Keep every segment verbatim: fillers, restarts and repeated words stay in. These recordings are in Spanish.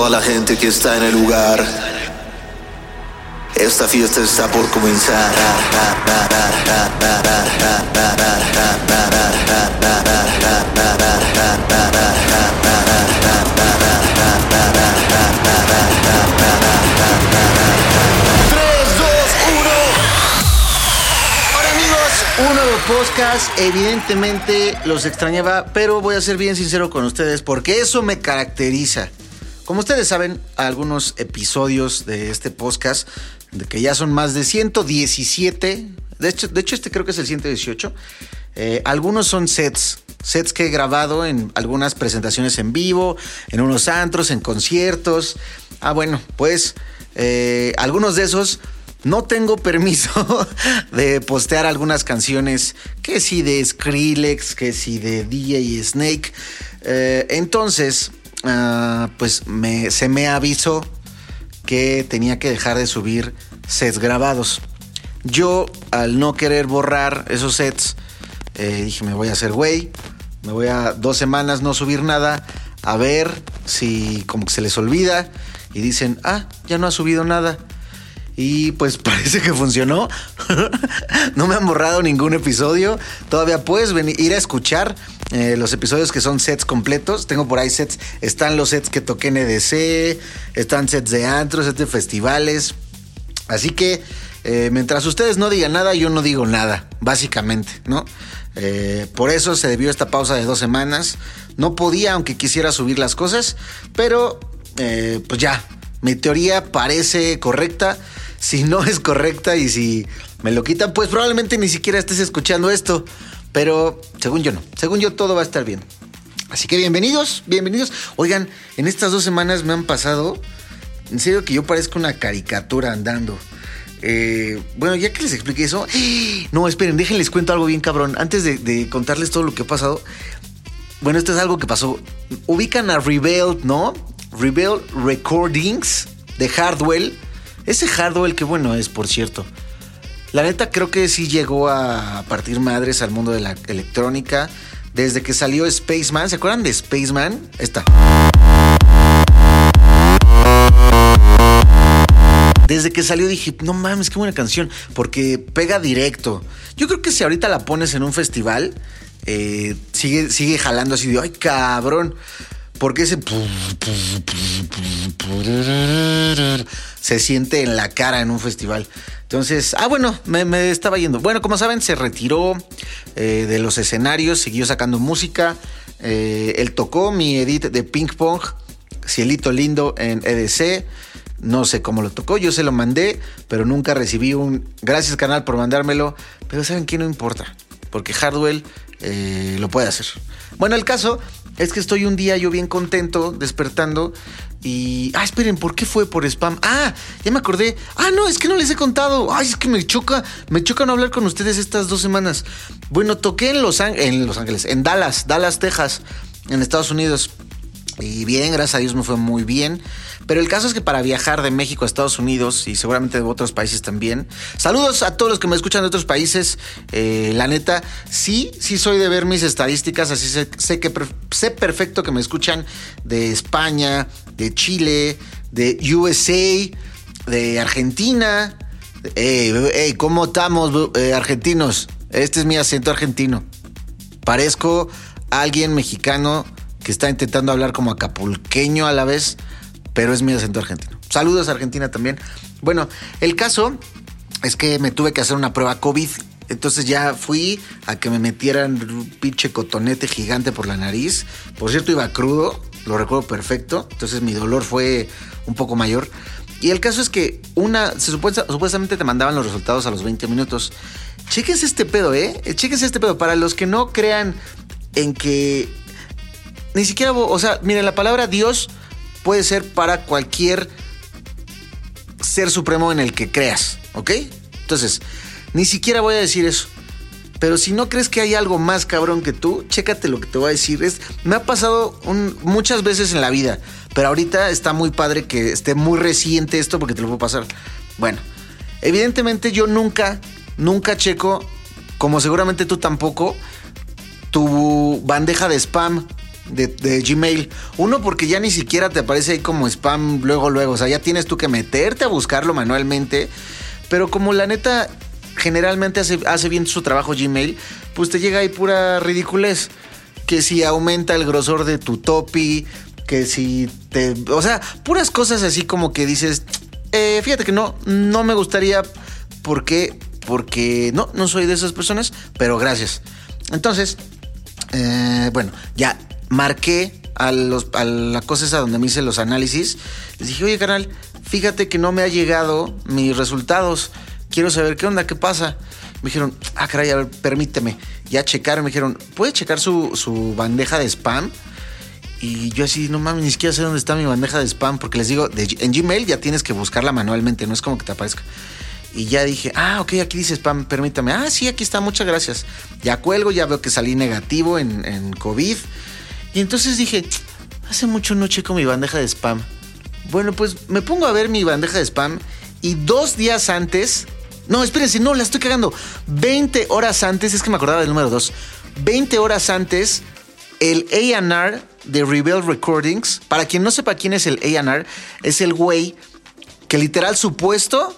toda la gente que está en el lugar. Esta fiesta está por comenzar. Uno de los podcasts, evidentemente los extrañaba, pero voy a ser bien sincero con ustedes porque eso me caracteriza. Como ustedes saben, algunos episodios de este podcast, de que ya son más de ciento diecisiete, de hecho, de hecho este creo que es el ciento dieciocho, eh, algunos son sets, sets que he grabado en algunas presentaciones en vivo, en unos antros, en conciertos. Ah, bueno, pues eh, algunos de esos... No tengo permiso de postear algunas canciones, que si de Skrillex, que si de D J Snake. Eh, entonces, uh, pues me, se me avisó que tenía que dejar de subir sets grabados. Yo, al no querer borrar esos sets, eh, dije, me voy a hacer güey. Me voy a dos semanas no subir nada, a ver si como que se les olvida y dicen, ah, ya no ha subido nada. Y pues parece que funcionó. No me han borrado ningún episodio. Todavía puedes venir, ir a escuchar eh, los episodios que son sets completos. Tengo por ahí sets. Están los sets que toqué en E D C. Están sets de antros, sets de festivales. Así que eh, mientras ustedes no digan nada, yo no digo nada. Básicamente, ¿no? Eh, por eso se debió esta pausa de dos semanas. No podía, aunque quisiera subir las cosas. Pero eh, pues ya. Mi teoría parece correcta. Si no es correcta y si me lo quitan, pues probablemente ni siquiera estés escuchando esto. Pero según yo no. Según yo todo va a estar bien. Así que bienvenidos, bienvenidos. Oigan, en estas dos semanas me han pasado... En serio que yo parezco una caricatura andando. Eh, bueno, ya que les expliqué eso... No, esperen, déjenles cuento algo bien cabrón. Antes de, de contarles todo lo que ha pasado... Bueno, esto es algo que pasó. Ubican a Revealed, ¿no? Revealed Recordings de Hardwell. Ese Hardwell, que bueno es, por cierto. La neta creo que sí llegó a partir madres al mundo de la electrónica. Desde que salió Spaceman, ¿se acuerdan de Spaceman? Esta. Desde que salió dije, no mames, qué buena canción. Porque pega directo. Yo creo que si ahorita la pones en un festival, eh, sigue, sigue jalando así de, ay cabrón. Porque ese... se siente en la cara en un festival. Entonces, ah, bueno, me, me estaba yendo. Bueno, como saben, se retiró eh, de los escenarios, siguió sacando música. Eh, él tocó mi edit de Pink Pong, Cielito Lindo en E D C. No sé cómo lo tocó, yo se lo mandé, pero nunca recibí un... Gracias, canal, por mandármelo. Pero ¿saben qué? No importa, porque Hardwell eh, lo puede hacer. Bueno, el caso... Es que estoy un día yo bien contento, despertando, y... Ah, esperen, ¿por qué fue? Por spam. Ah, ya me acordé. Ah, no, es que no les he contado. Ay, es que me choca, me choca no hablar con ustedes estas dos semanas. Bueno, toqué en Los, Ang- en Los Ángeles, en Dallas, Dallas, Texas, en Estados Unidos. Y bien, gracias a Dios me fue muy bien. Pero el caso es que para viajar de México a Estados Unidos y seguramente de otros países también. Saludos a todos los que me escuchan de otros países. Eh, la neta, sí, sí soy de ver mis estadísticas. Así sé, sé que sé perfecto que me escuchan de España, de Chile, de U S A, de Argentina. Ey, ey, ¿cómo estamos, eh, argentinos? Este es mi acento argentino. Parezco alguien mexicano que está intentando hablar como acapulqueño a la vez, pero es mi acento argentino. Saludos a Argentina también. Bueno, el caso es que me tuve que hacer una prueba COVID, entonces ya fui a que me metieran un pinche cotonete gigante por la nariz. Por cierto, iba crudo, lo recuerdo perfecto, entonces mi dolor fue un poco mayor. Y el caso es que una se supuesta, supuestamente te mandaban los resultados a los veinte minutos. Chéquense este pedo, ¿eh? Chéquense este pedo. Para los que no crean en que... Ni siquiera, o sea, miren, la palabra Dios puede ser para cualquier ser supremo en el que creas, ¿ok? Entonces, ni siquiera voy a decir eso. Pero si no crees que hay algo más cabrón que tú, chécate lo que te voy a decir. Es, me ha pasado un, muchas veces en la vida, pero ahorita está muy padre que esté muy reciente esto porque te lo puedo pasar. Bueno, evidentemente yo nunca, nunca checo, como seguramente tú tampoco, tu bandeja de spam. de, de Gmail. Uno, porque ya ni siquiera te aparece ahí como spam luego, luego. O sea, ya tienes tú que meterte a buscarlo manualmente. Pero como la neta generalmente hace, hace bien su trabajo Gmail, pues te llega ahí pura ridiculez. Que si aumenta el grosor de tu topi, que si te... O sea, puras cosas así como que dices... Eh, fíjate que no, no me gustaría... ¿Por qué? Porque no, no soy de esas personas, pero gracias. Entonces, eh, bueno, ya marqué a, los, a la cosa esa donde me hice los análisis. Les dije, oye, carnal, fíjate que no me ha llegado mis resultados. Quiero saber qué onda, qué pasa. Me dijeron, ah, caray, a ver, permíteme. Ya checaron, me dijeron, ¿puedes checar su, su bandeja de spam? Y yo así, no mames, ni siquiera sé dónde está mi bandeja de spam. Porque les digo, de, en Gmail ya tienes que buscarla manualmente, no es como que te aparezca. Y ya dije, ah, ok, aquí dice spam, permítame. Ah, sí, aquí está, muchas gracias. Ya cuelgo, ya veo que salí negativo en, en COVID. Y entonces dije, hace mucho no checo mi bandeja de spam. Bueno, pues me pongo a ver mi bandeja de spam y dos días antes... No, espérense, no, la estoy cagando. veinte horas antes, es que me acordaba del número dos. veinte horas antes, el A and R de Revealed Recordings. Para quien no sepa quién es el A and R, es el güey que literal supuesto...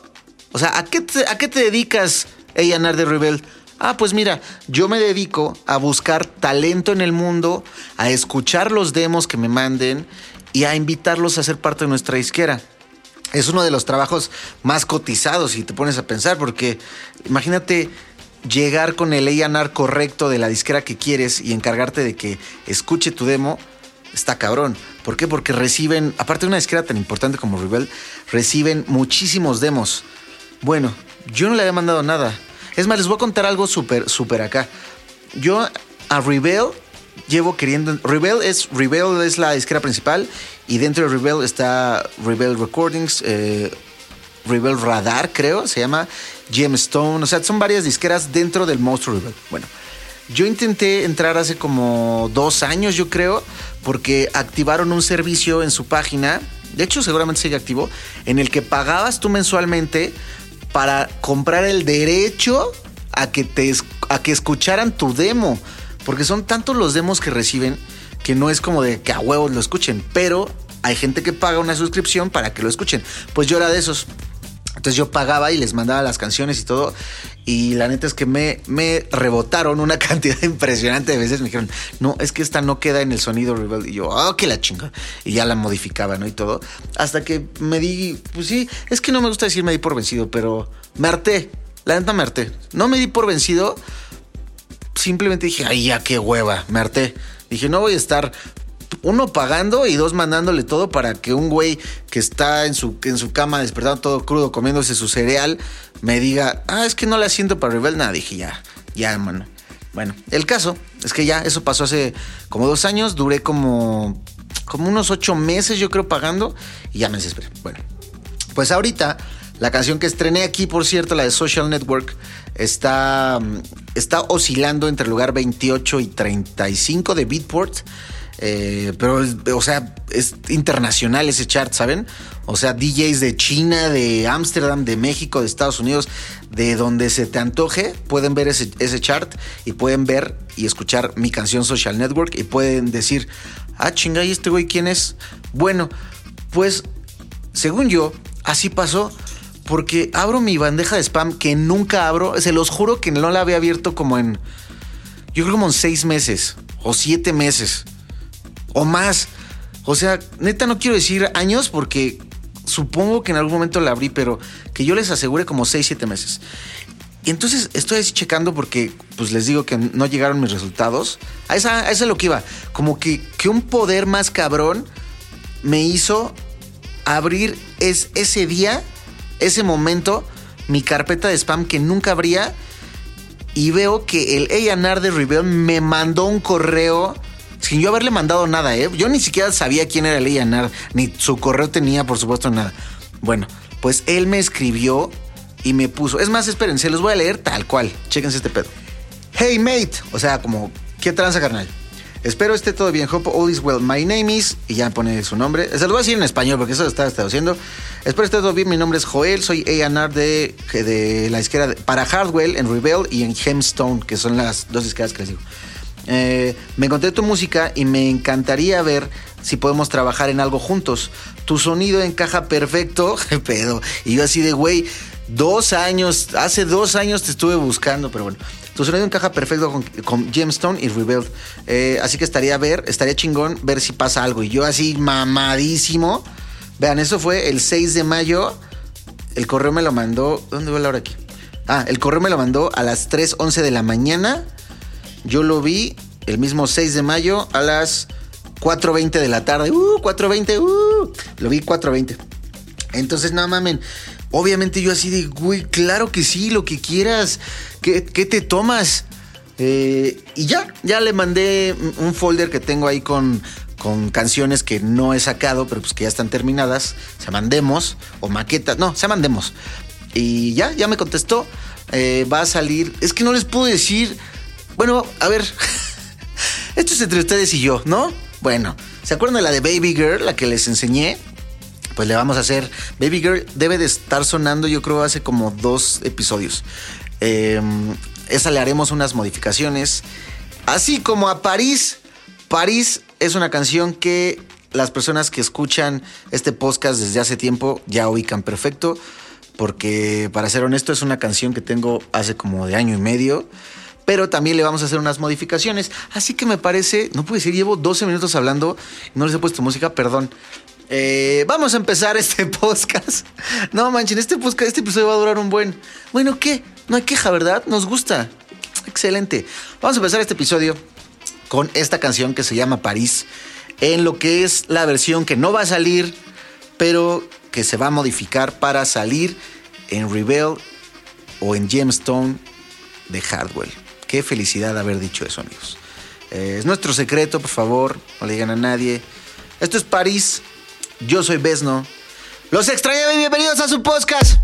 O sea, ¿a qué te, a qué te dedicas, A and R de Rebel? Ah, pues mira, yo me dedico a buscar talento en el mundo, a escuchar los demos que me manden y a invitarlos a ser parte de nuestra disquera. Es uno de los trabajos más cotizados, si te pones a pensar, porque imagínate llegar con el A and R correcto de la disquera que quieres y encargarte de que escuche tu demo. Está cabrón. ¿Por qué? Porque reciben, aparte de una disquera tan importante como Rebel, reciben muchísimos demos. Bueno, yo no le había mandado nada. Es más, les voy a contar algo súper, súper acá. Yo a Reveal llevo queriendo... Reveal es, Reveal es la disquera principal y dentro de Reveal está Reveal Recordings, eh, Reveal Radar, creo, se llama Gemstone. O sea, son varias disqueras dentro del monstruo Reveal. Bueno, yo intenté entrar hace como dos años, yo creo, porque activaron un servicio en su página. De hecho, seguramente sigue activo, en el que pagabas tú mensualmente... para comprar el derecho a que te a que escucharan tu demo. Porque son tantos los demos que reciben que no es como de que a huevos lo escuchen. Pero hay gente que paga una suscripción para que lo escuchen. Pues yo era de esos. Entonces yo pagaba y les mandaba las canciones y todo. Y la neta es que me, me rebotaron una cantidad impresionante de veces. Me dijeron, no, es que esta no queda en el sonido Rebel. Y yo, ah, oh, que la chinga. Y ya la modificaba, ¿no? Y todo. Hasta que me di, pues sí, es que no me gusta decir me di por vencido, pero me harté. La neta me harté. No me di por vencido. Simplemente dije, ay, ya qué hueva. Me harté. Dije, no voy a estar... Uno, pagando y dos, mandándole todo para que un güey que está en su, en su cama despertando todo crudo, comiéndose su cereal, me diga, ah, es que no la siento para Rebel. Nada, dije, ya, ya, mano. Bueno, el caso es que ya, eso pasó hace como dos años. Duré como, como unos ocho meses, yo creo, pagando y ya me desesperé. Bueno, pues ahorita la canción que estrené aquí, por cierto, la de Social Network, está, está oscilando entre el lugar veintiocho y treinta y cinco de Beatport. Eh, pero, o sea, es internacional ese chart, ¿saben? O sea, D Js de China, de Ámsterdam, de México, de Estados Unidos, de donde se te antoje, pueden ver ese, ese chart y pueden ver y escuchar mi canción Social Network y pueden decir, ah, chinga, ¿y este güey quién es? Bueno, pues, según yo, así pasó. Porque abro mi bandeja de spam que nunca abro. Se los juro que no la había abierto como en, yo creo como en seis meses o siete meses. O más. O sea, neta no quiero decir años porque supongo que en algún momento la abrí, pero que yo les asegure como seis, siete meses. Y entonces estoy así checando porque pues les digo que no llegaron mis resultados. A esa, a esa es lo que iba. Como que, que un poder más cabrón me hizo abrir es, ese día, ese momento, mi carpeta de spam que nunca abría. Y veo que el A and R de Reveal me mandó un correo... sin yo haberle mandado nada, ¿eh? Yo ni siquiera sabía quién era el A and R, ni su correo tenía, por supuesto, nada. Bueno, pues él me escribió y me puso... Es más, espérense, los voy a leer tal cual. Chéquense este pedo. Hey, mate. O sea, como, ¿qué tranza, carnal? Espero esté todo bien, hope all is well. My name is... Y ya pone su nombre. Se lo voy a decir en español porque eso está traduciendo. Espero esté todo bien. Mi nombre es Joel. Soy A and R de, de la disquera de, para Hardwell en Rebel y en Gemstone, que son las dos disqueras que les digo. Eh, me encontré tu música y me encantaría ver si podemos trabajar en algo juntos. Tu sonido encaja perfecto. Qué pedo. Y yo así de, güey, dos años, hace dos años te estuve buscando, pero bueno. Tu sonido encaja perfecto con, con Gemstone y Revealed. Eh, así que estaría a ver, estaría chingón ver si pasa algo. Y yo así mamadísimo. Vean, eso fue el seis de mayo. El correo me lo mandó. ¿Dónde va la hora aquí? Ah, el correo me lo mandó a las tres once de la mañana. Yo lo vi el mismo seis de mayo a las cuatro veinte de la tarde. Uh, cuatro veinte, uh. Lo vi cuatro veinte. Entonces, no mamen. Obviamente yo así de, güey, claro que sí, lo que quieras. ¿Qué, qué te tomas? Eh, y ya, ya le mandé un folder que tengo ahí con, con canciones que no he sacado, pero pues que ya están terminadas. Se mandemos, o maquetas, no, se mandemos. Y ya, ya me contestó. Eh, va a salir, es que no les puedo decir. Bueno, a ver, esto es entre ustedes y yo, ¿no? Bueno, ¿se acuerdan de la de Baby Girl, la que les enseñé? Pues le vamos a hacer. Baby Girl debe de estar sonando, yo creo, hace como dos episodios. Eh, esa le haremos unas modificaciones. Así como a París. París es una canción que las personas que escuchan este podcast desde hace tiempo ya ubican perfecto. Porque, para ser honesto, es una canción que tengo hace como de año y medio. Pero también le vamos a hacer unas modificaciones. Así que me parece, no puedo decir, llevo doce minutos hablando. No les he puesto música, perdón. Eh, vamos a empezar este podcast. No manchen, este podcast, este episodio va a durar un buen. Bueno, ¿qué? No hay queja, ¿verdad? Nos gusta. Excelente. Vamos a empezar este episodio con esta canción que se llama París. En lo que es la versión que no va a salir, pero que se va a modificar para salir en Revealed o en Gemstone de Hardwell. Qué felicidad haber dicho eso, amigos. Eh, es nuestro secreto, por favor. No le digan a nadie. Esto es París. Yo soy Besno. Los extrañaba y bienvenidos a su podcast.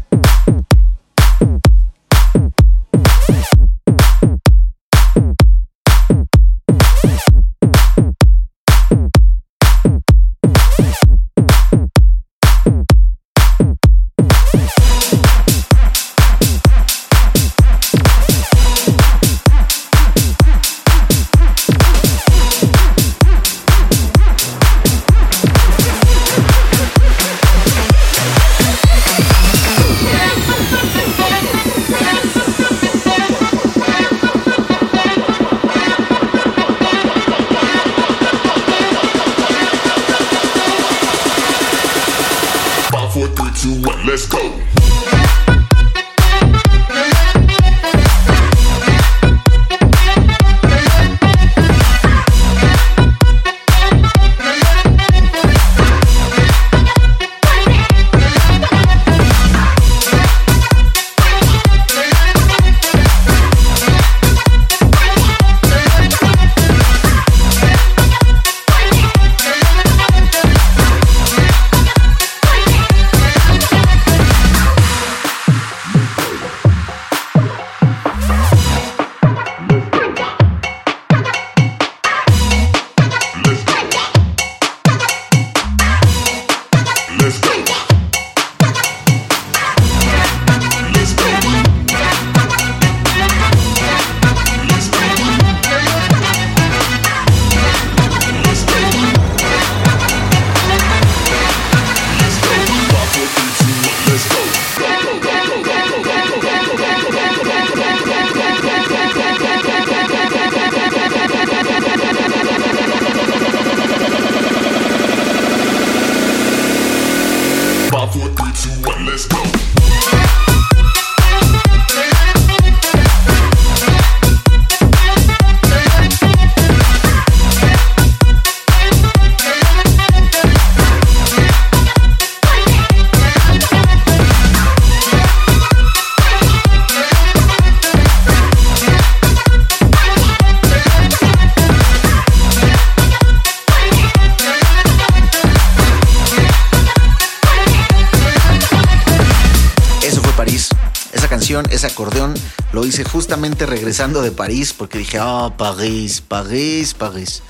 Ese acordeón lo hice justamente regresando de París, porque dije, ah, oh, París, París, París.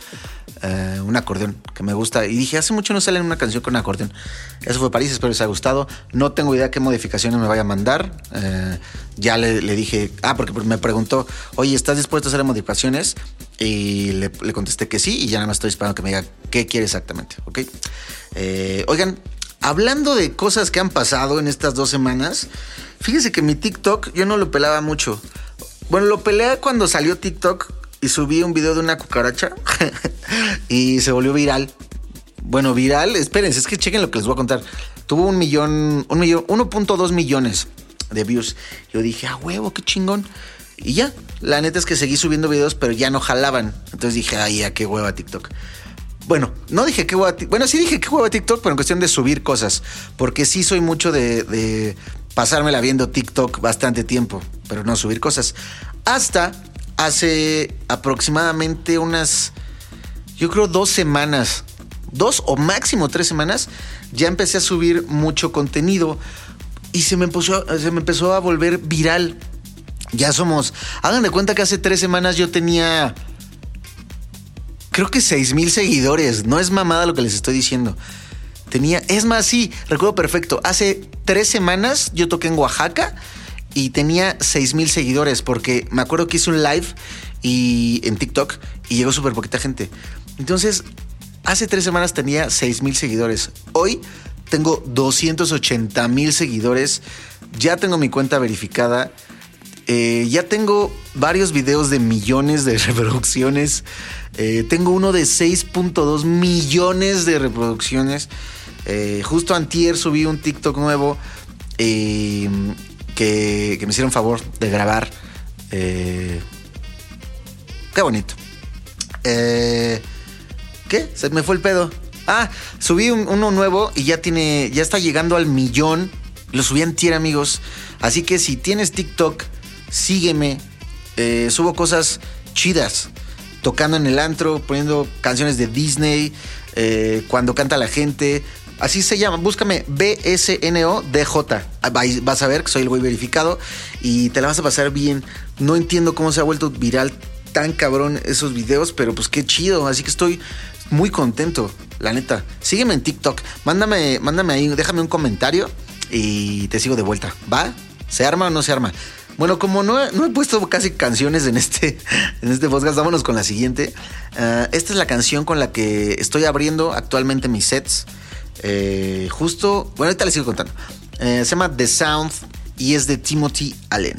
eh, un acordeón que me gusta. Y dije, hace mucho no sale una canción con acordeón. Eso fue París, espero les haya gustado. No tengo idea qué modificaciones me vaya a mandar. Eh, ya le, le dije, ah, porque me preguntó, oye, ¿estás dispuesto a hacer modificaciones? Y le, le contesté que sí, y ya nada más estoy esperando que me diga qué quiere exactamente, ¿ok? Eh, oigan, hablando de cosas que han pasado en estas dos semanas, fíjense que mi TikTok yo no lo pelaba mucho. Bueno, lo peleé cuando salió TikTok y subí un video de una cucaracha y se volvió viral. Bueno, viral, espérense, es que chequen lo que les voy a contar. Tuvo un millón, un millón, uno punto dos millones de views. Yo dije, ah, huevo, qué chingón. Y ya, la neta es que seguí subiendo videos, pero ya no jalaban. Entonces dije, ay, a qué hueva TikTok. Bueno, no dije qué hueva, bueno, sí dije qué hueva TikTok, pero en cuestión de subir cosas, porque sí soy mucho de, de pasármela viendo TikTok bastante tiempo, pero no subir cosas. Hasta hace aproximadamente unas, yo creo dos semanas, dos o máximo tres semanas, ya empecé a subir mucho contenido y se me empezó, se me empezó a volver viral. Ya somos, hagan de cuenta que hace tres semanas yo tenía... creo que seis mil seguidores. No es mamada lo que les estoy diciendo. Tenía, es más, sí, recuerdo perfecto. Hace tres semanas yo toqué en Oaxaca y tenía seis mil seguidores porque me acuerdo que hice un live y, en TikTok y llegó súper poquita gente. Entonces, hace tres semanas tenía seis mil seguidores. Hoy tengo doscientos ochenta mil seguidores. Ya tengo mi cuenta verificada. Eh, ya tengo varios videos de millones de reproducciones. Eh, tengo uno de seis punto dos millones de reproducciones. Eh, justo antier subí un TikTok nuevo eh, que, que me hicieron favor de grabar. Eh, qué bonito. Eh, ¿Qué? Se me fue el pedo. Ah, subí un, uno nuevo y ya tiene, ya está llegando al millón. Lo subí antier, amigos. Así que si tienes TikTok, sígueme. Eh, subo cosas chidas, tocando en el antro, poniendo canciones de Disney, eh, cuando canta la gente. Así se llama, búscame B S N O D J. Vas a ver que soy el güey verificado y te la vas a pasar bien. No entiendo cómo se ha vuelto viral tan cabrón esos videos, pero pues qué chido. Así que estoy muy contento, la neta. Sígueme en TikTok, mándame, mándame ahí, déjame un comentario y te sigo de vuelta, ¿va? ¿Se arma o no se arma? Bueno, como no he, no he puesto casi canciones en este, en este podcast, vámonos con la siguiente. Uh, esta es la canción con la que estoy abriendo actualmente mis sets. Eh, justo, bueno, ahorita les sigo contando. Eh, se llama The Sound y es de Timothy Allen.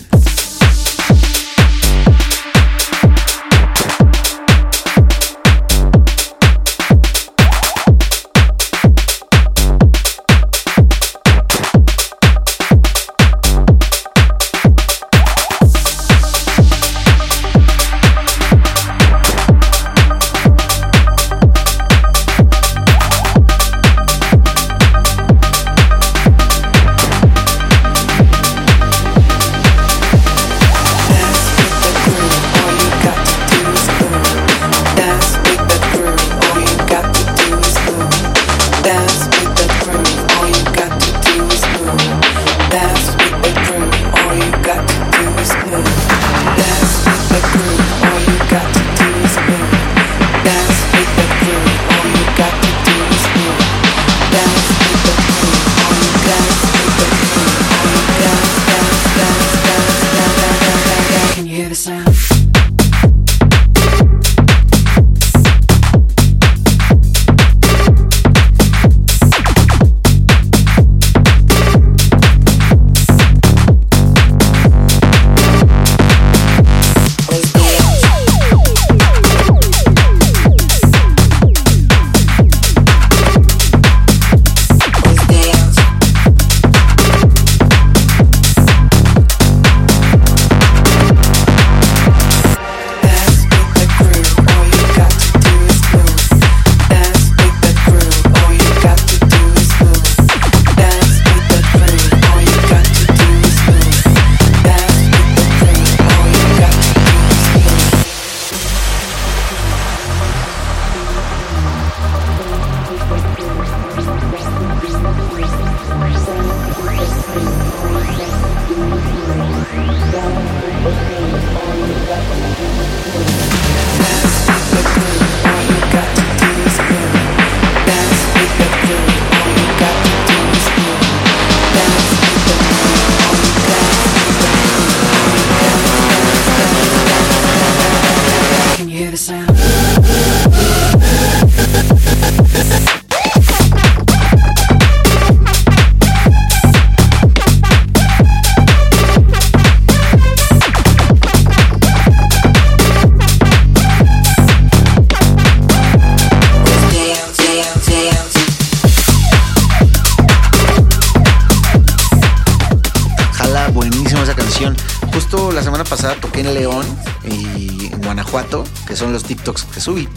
canción. Justo la semana pasada toqué en León y en Guanajuato, que son los TikToks que subí.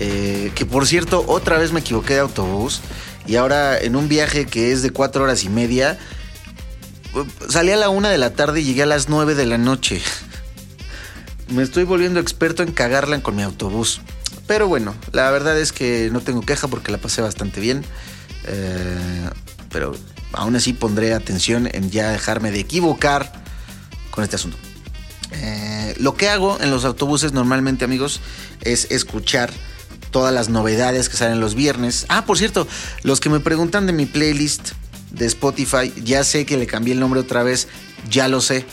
Eh, que por cierto, otra vez me equivoqué de autobús. Y ahora en un viaje que es de cuatro horas y media, salí a la una de la tarde y llegué a las nueve de la noche. Me estoy volviendo experto en cagarla con mi autobús. Pero bueno, la verdad es que no tengo queja porque la pasé bastante bien. Eh, pero aún así pondré atención en ya dejarme de equivocar con este asunto. Eh, lo que hago en los autobuses normalmente, amigos, es escuchar todas las novedades que salen los viernes. Ah, por cierto, los que me preguntan de mi playlist de Spotify, ya sé que le cambié el nombre otra vez, ya lo sé.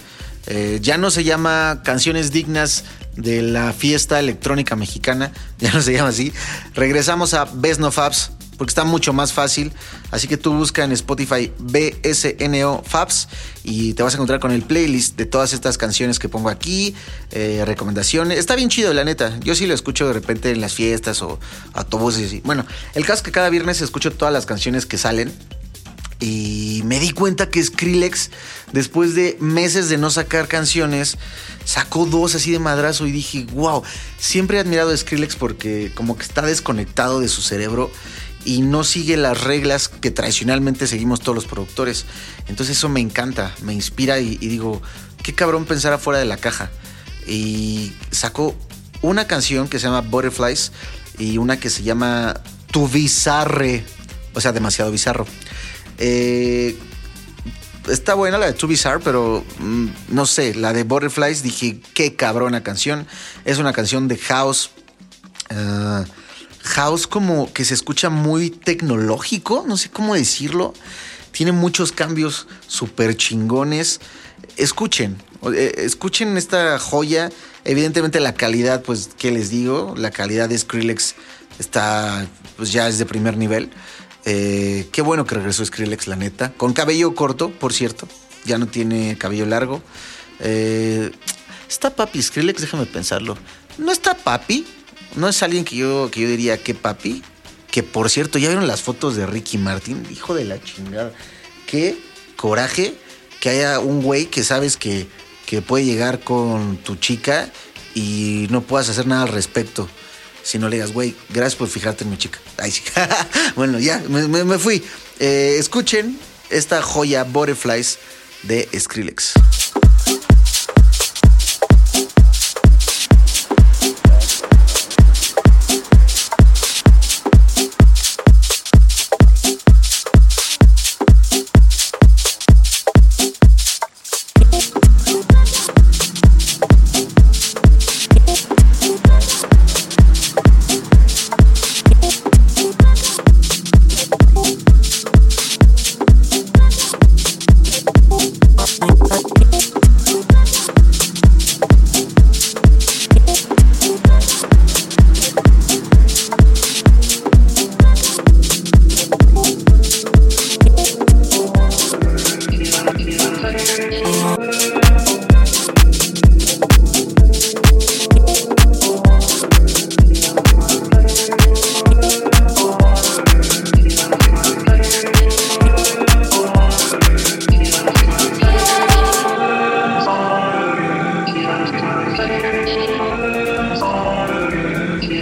Eh, ya no se llama Canciones Dignas de la Fiesta Electrónica Mexicana, ya no se llama así. Regresamos a Best No Fabs porque está mucho más fácil, así que tú busca en Spotify B S N O Fabs y te vas a encontrar con el playlist de todas estas canciones que pongo aquí, eh, recomendaciones. Está bien chido, la neta, yo sí lo escucho de repente en las fiestas o autobuses. Bueno, el caso es que cada viernes escucho todas las canciones que salen. Y me di cuenta que Skrillex, después de meses de no sacar canciones, sacó dos así de madrazo y dije, wow, siempre he admirado a Skrillex porque como que está desconectado de su cerebro y no sigue las reglas que tradicionalmente seguimos todos los productores. Entonces eso me encanta, me inspira y, y digo, qué cabrón pensar afuera de la caja. Y sacó una canción que se llama Butterflies y una que se llama Too Bizarre, o sea, demasiado bizarro. Eh, está buena la de Too Bizarre, pero mm, no sé, la de Butterflies dije, qué cabrona canción. Es una canción de house, uh, house como que se escucha muy tecnológico, no sé cómo decirlo. Tiene muchos cambios súper chingones. Escuchen, eh, escuchen esta joya. Evidentemente la calidad, pues, ¿qué les digo? La calidad de Skrillex está, pues ya es de primer nivel. Eh, qué bueno que regresó Skrillex, la neta. Con cabello corto, por cierto. Ya no tiene cabello largo. Eh, ¿Está papi Skrillex? Déjame pensarlo. ¿No está papi? ¿No es alguien que yo, que yo diría que papi? Que por cierto, ¿ya vieron las fotos de Ricky Martin? Hijo de la chingada. Qué coraje que haya un güey que sabes que, que puede llegar con tu chica y no puedas hacer nada al respecto. Si no le digas, güey, gracias por fijarte en mi chica. Ay, sí. Bueno, ya, me, me, me fui. Eh, escuchen esta joya Butterflies de Skrillex.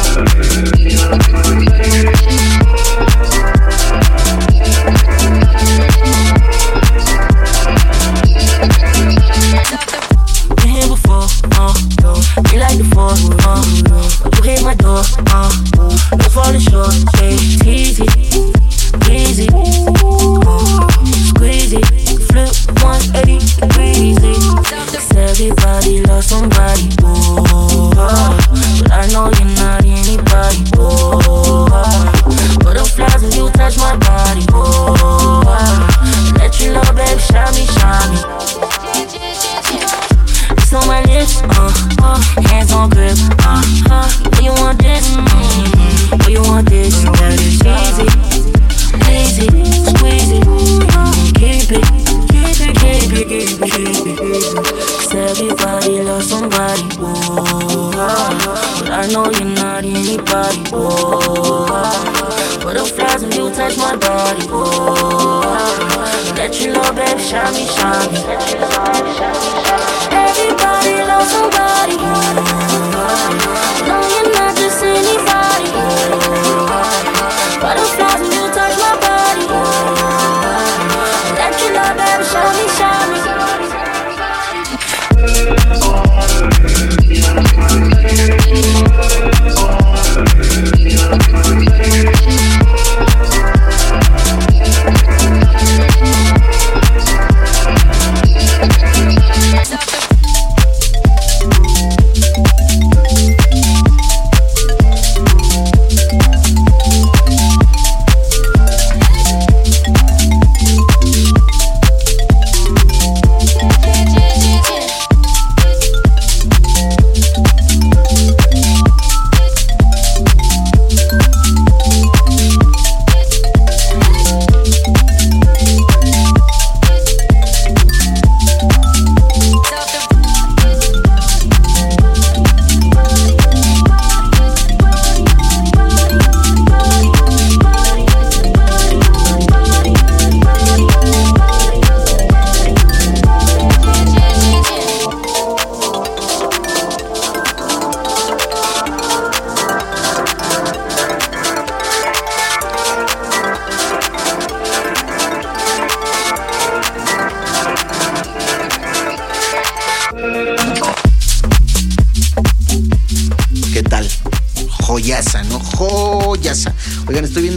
All nobody more. That you love, baby, shine me, shine me. Everybody loves somebody more. No, you're not just anybody. Butterflies when you touch my body. That you love, baby, shine me, shine me.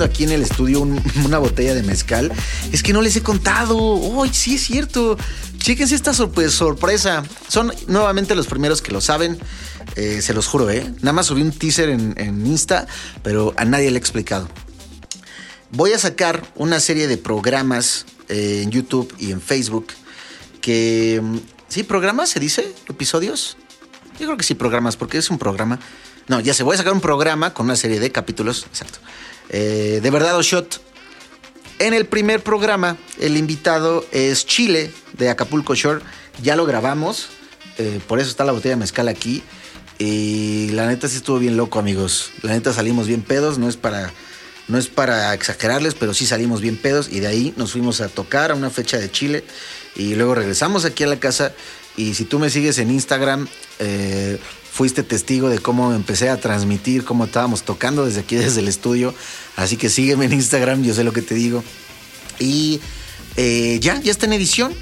Aquí en el estudio un, una botella de mezcal. Es que no les he contado. ¡Ay, oh, sí es cierto! Chéquense esta sorpre- sorpresa. Son nuevamente los primeros que lo saben. Eh, se los juro, ¿eh? Nada más subí un teaser en, en Insta, pero a nadie le he explicado. Voy a sacar una serie de programas eh, en YouTube y en Facebook que... ¿Sí? ¿Programas se dice? ¿Episodios? Yo creo que sí, programas, porque es un programa. No, ya se voy a sacar un programa con una serie de capítulos. Exacto. Eh, de verdad o shot. En el primer programa el invitado es Chile de Acapulco Shore. Ya lo grabamos, eh, por eso está la botella de mezcal aquí. Y la neta sí estuvo bien loco, amigos. La neta salimos bien pedos. No es para, no es para exagerarles, pero sí salimos bien pedos. Y de ahí nos fuimos a tocar a una fecha de Chile. Y luego regresamos aquí a la casa. Y si tú me sigues en Instagram, eh, fuiste testigo de cómo empecé a transmitir, cómo estábamos tocando desde aquí, desde el estudio. Así que sígueme en Instagram, yo sé lo que te digo. Y eh, ya, ya está en edición.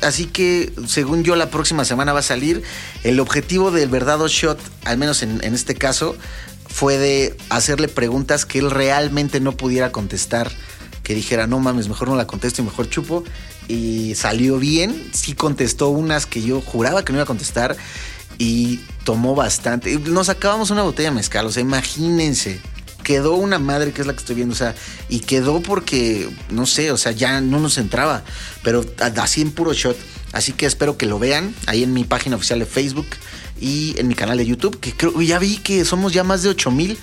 Así que, según yo, la próxima semana va a salir. El objetivo del Verdad o Shot, al menos en, en este caso, fue de hacerle preguntas que él realmente no pudiera contestar. Que dijera, no mames, mejor no la contesto y mejor chupo. Y salió bien. Sí contestó unas que yo juraba que no iba a contestar. Y tomó bastante. Nos acabamos una botella de mezcal, o sea, imagínense. Quedó una madre que es la que estoy viendo, o sea, y quedó porque, no sé, o sea, ya no nos entraba. Pero así en puro shot. Así que espero que lo vean ahí en mi página oficial de Facebook y en mi canal de YouTube. Que creo, ya vi que somos ya más de ocho mil.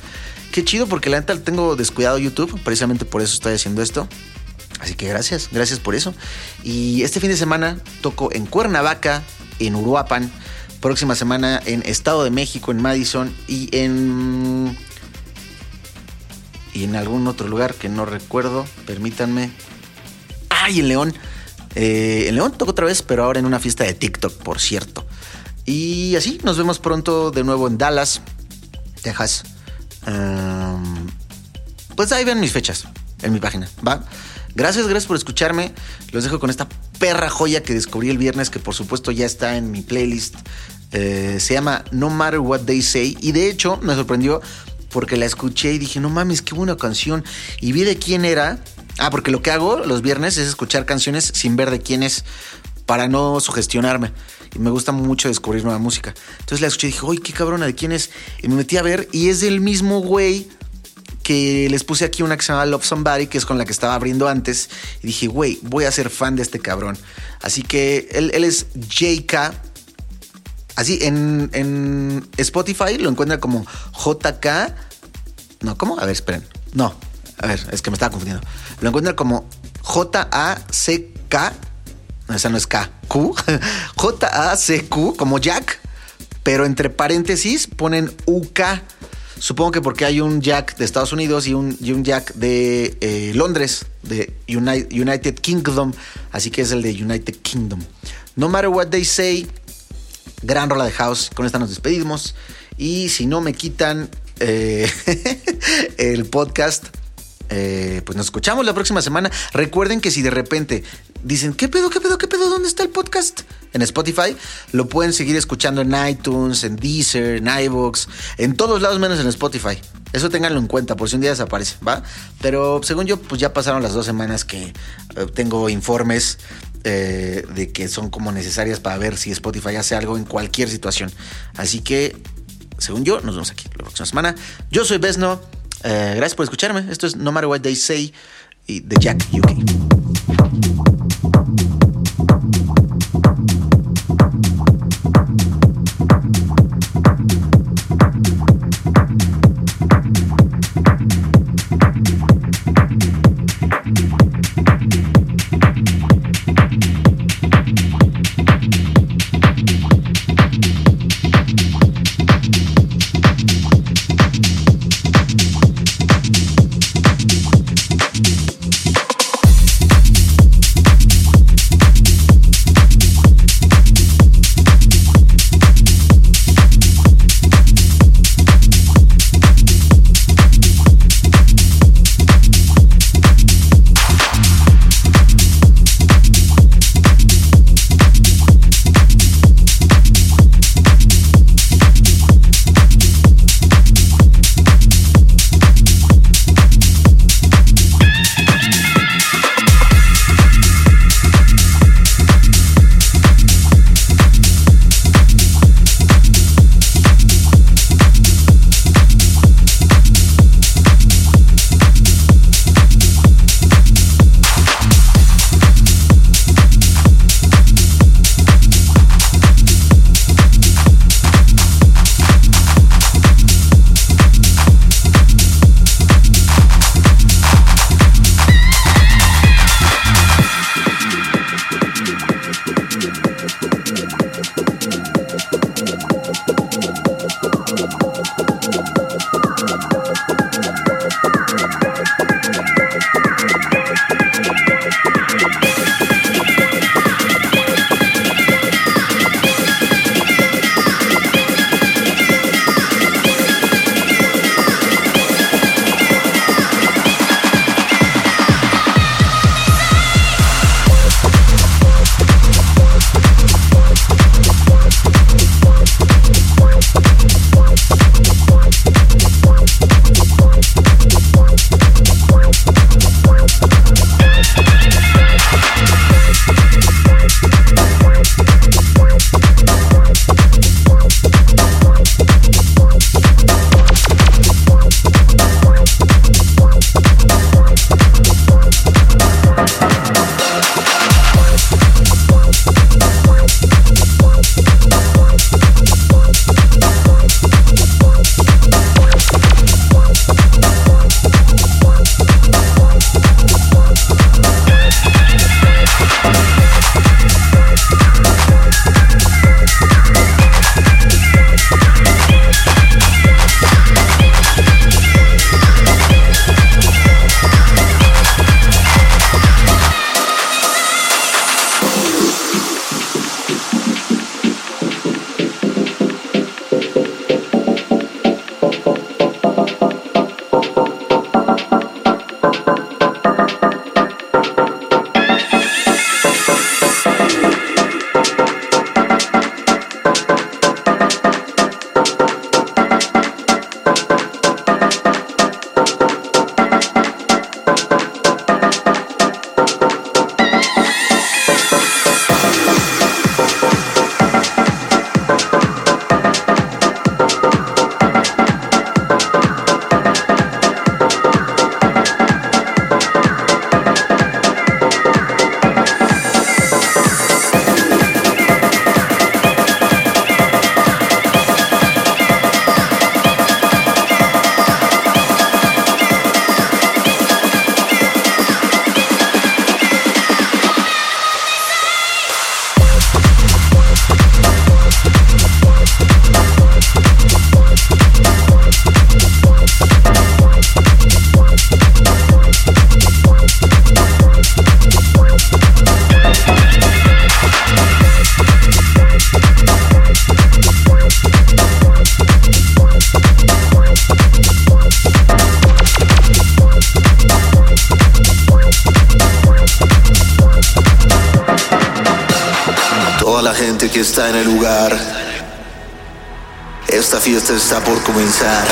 Qué chido, porque la neta tengo descuidado YouTube. Precisamente por eso estoy haciendo esto. Así que gracias, gracias por eso. Y este fin de semana toco en Cuernavaca, en Uruapan. Próxima semana en Estado de México, en Madison y en... y en algún otro lugar que no recuerdo, permítanme. ¡Ay, ah, en León! Eh, en León toco otra vez, pero ahora en una fiesta de TikTok, por cierto. Y así, nos vemos pronto de nuevo en Dallas, Texas. Um, pues ahí ven mis fechas en mi página, ¿va? Gracias, gracias por escucharme. Los dejo con esta perra joya que descubrí el viernes, que por supuesto ya está en mi playlist. Eh, se llama No Matter What They Say. Y de hecho me sorprendió porque la escuché y dije, no mames, qué buena canción. Y vi de quién era. Ah, porque lo que hago los viernes es escuchar canciones sin ver de quién es, para no sugestionarme. Y me gusta mucho descubrir nueva música. Entonces la escuché y dije, uy, qué cabrona, ¿de quién es? Y me metí a ver y es del mismo güey que les puse aquí una que se llama Love Somebody, que es con la que estaba abriendo antes. Y dije, güey, voy a ser fan de este cabrón. Así que él, él es Jacq. Así, en, en Spotify lo encuentra como J K. No, ¿cómo? A ver, esperen. No, a ver, es que me estaba confundiendo. Lo encuentra como J A C K. No, esa no es K. Q. J A C Q, como Jacq. Pero entre paréntesis ponen U K. Supongo que porque hay un Jacq de Estados Unidos y un, y un Jacq de eh, Londres, de United, United Kingdom. Así que es el de United Kingdom. No Matter What They Say, gran rola de house. Con esta nos despedimos. Y si no me quitan eh, el podcast, eh, pues nos escuchamos la próxima semana. Recuerden que si de repente dicen, ¿qué pedo, qué pedo, qué pedo? ¿Dónde está el podcast? En Spotify. Lo pueden seguir escuchando en iTunes, en Deezer, en iVoox, en todos lados menos en Spotify. Eso ténganlo en cuenta por si un día desaparece, ¿va? Pero según yo, pues ya pasaron las dos semanas que eh, tengo informes eh, de que son como necesarias para ver si Spotify hace algo en cualquier situación. Así que, según yo, nos vemos aquí la próxima semana. Yo soy Besno. Eh, gracias por escucharme. Esto es No Matter What They Say y de Jacq U K. gente que está en el lugar. Esta fiesta está por comenzar.